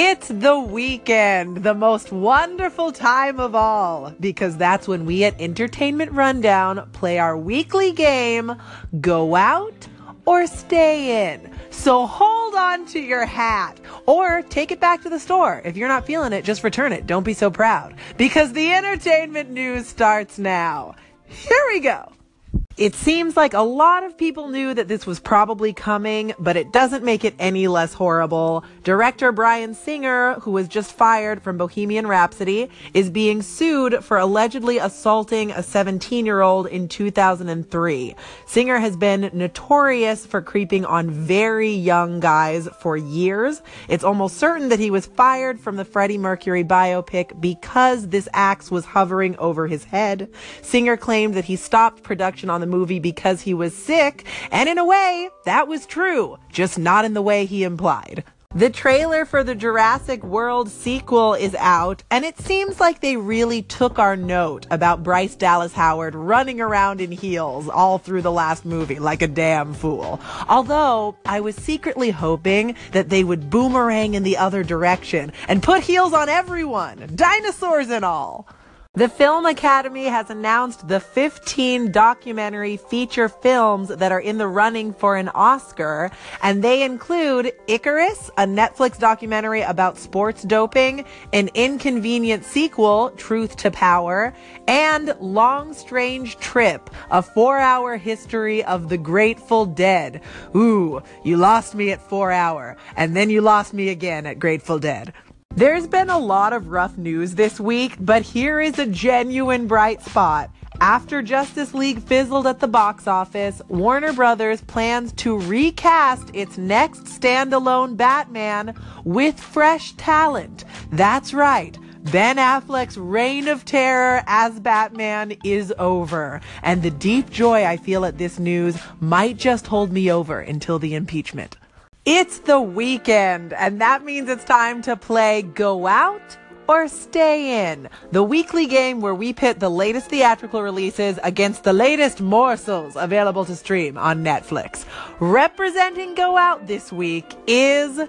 It's the weekend, the most wonderful time of all, because that's when we at Entertainment Rundown play our weekly game, Go Out or Stay In. So hold on to your hat or take it back to the store. If you're not feeling it, just return it. Don't be so proud, because the entertainment news starts now. Here we go. It seems like a lot of people knew that this was probably coming, but it doesn't make it any less horrible. Director Brian Singer, who was just fired from Bohemian Rhapsody, is being sued for allegedly assaulting a 17-year-old in 2003. Singer has been notorious for creeping on very young guys for years. It's almost certain that he was fired from the Freddie Mercury biopic because this axe was hovering over his head. Singer claimed that he stopped production on the movie because he was sick, and in a way, that was true, just not in the way he implied. The trailer for the Jurassic World sequel is out, and it seems like they really took our note about Bryce Dallas Howard running around in heels all through the last movie like a damn fool. Although, I was secretly hoping that they would boomerang in the other direction and put heels on everyone, dinosaurs and all. The Film Academy has announced the 15 documentary feature films that are in the running for an Oscar, and they include Icarus, a Netflix documentary about sports doping, An Inconvenient Sequel: Truth to Power, and Long Strange Trip, a 4-hour history of the Grateful Dead. Ooh, you lost me at 4 hour, and then you lost me again at Grateful Dead. There's been a lot of rough news this week, but here is a genuine bright spot. After Justice League fizzled at the box office, Warner Brothers plans to recast its next standalone Batman with fresh talent. That's right. Ben Affleck's reign of terror as Batman is over, and the deep joy I feel at this news might just hold me over until the impeachment. It's the weekend, and that means it's time to play Go Out or Stay In, the weekly game where we pit the latest theatrical releases against the latest morsels available to stream on Netflix. Representing Go Out this week is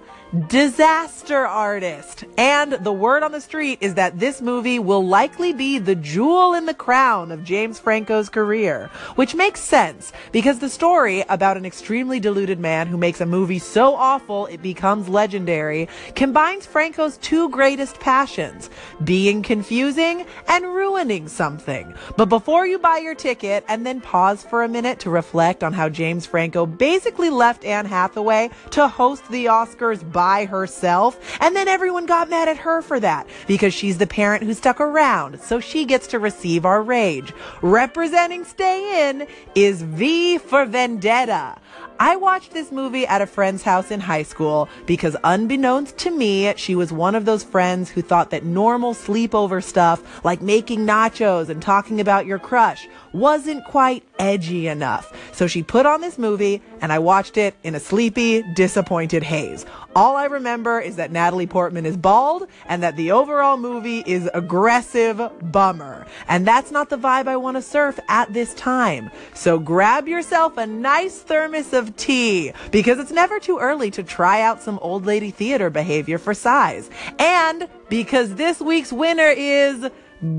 Disaster Artist, and the word on the street is that this movie will likely be the jewel in the crown of James Franco's career, which makes sense because the story about an extremely deluded man who makes a movie so awful it becomes legendary combines Franco's two greatest passions, being confusing and ruining something. But before you buy your ticket and then pause for a minute to reflect on how James Franco basically left Anne Hathaway to host the Oscars by herself, and then everyone got mad at her for that because she's the parent who stuck around, so she gets to receive our rage. Representing Stay In is V for Vendetta. I watched this movie at a friend's house in high school because, unbeknownst to me, she was one of those friends who thought that normal sleepover stuff like making nachos and talking about your crush wasn't quite edgy enough. So she put on this movie and I watched it in a sleepy, disappointed haze. All I remember is that Natalie Portman is bald and that the overall movie is aggressive bummer. And that's not the vibe I want to surf at this time. So grab yourself a nice thermos of tea, because it's never too early to try out some old lady theater behavior for size. And because this week's winner is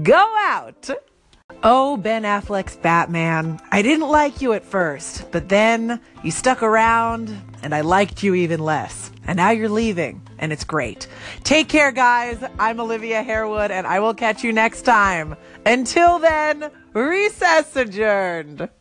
Go Out. Oh, Ben Affleck's Batman, I didn't like you at first, but then you stuck around and I liked you even less. And now you're leaving and it's great. Take care, guys. I'm Olivia Harewood and I will catch you next time. Until then, recess adjourned.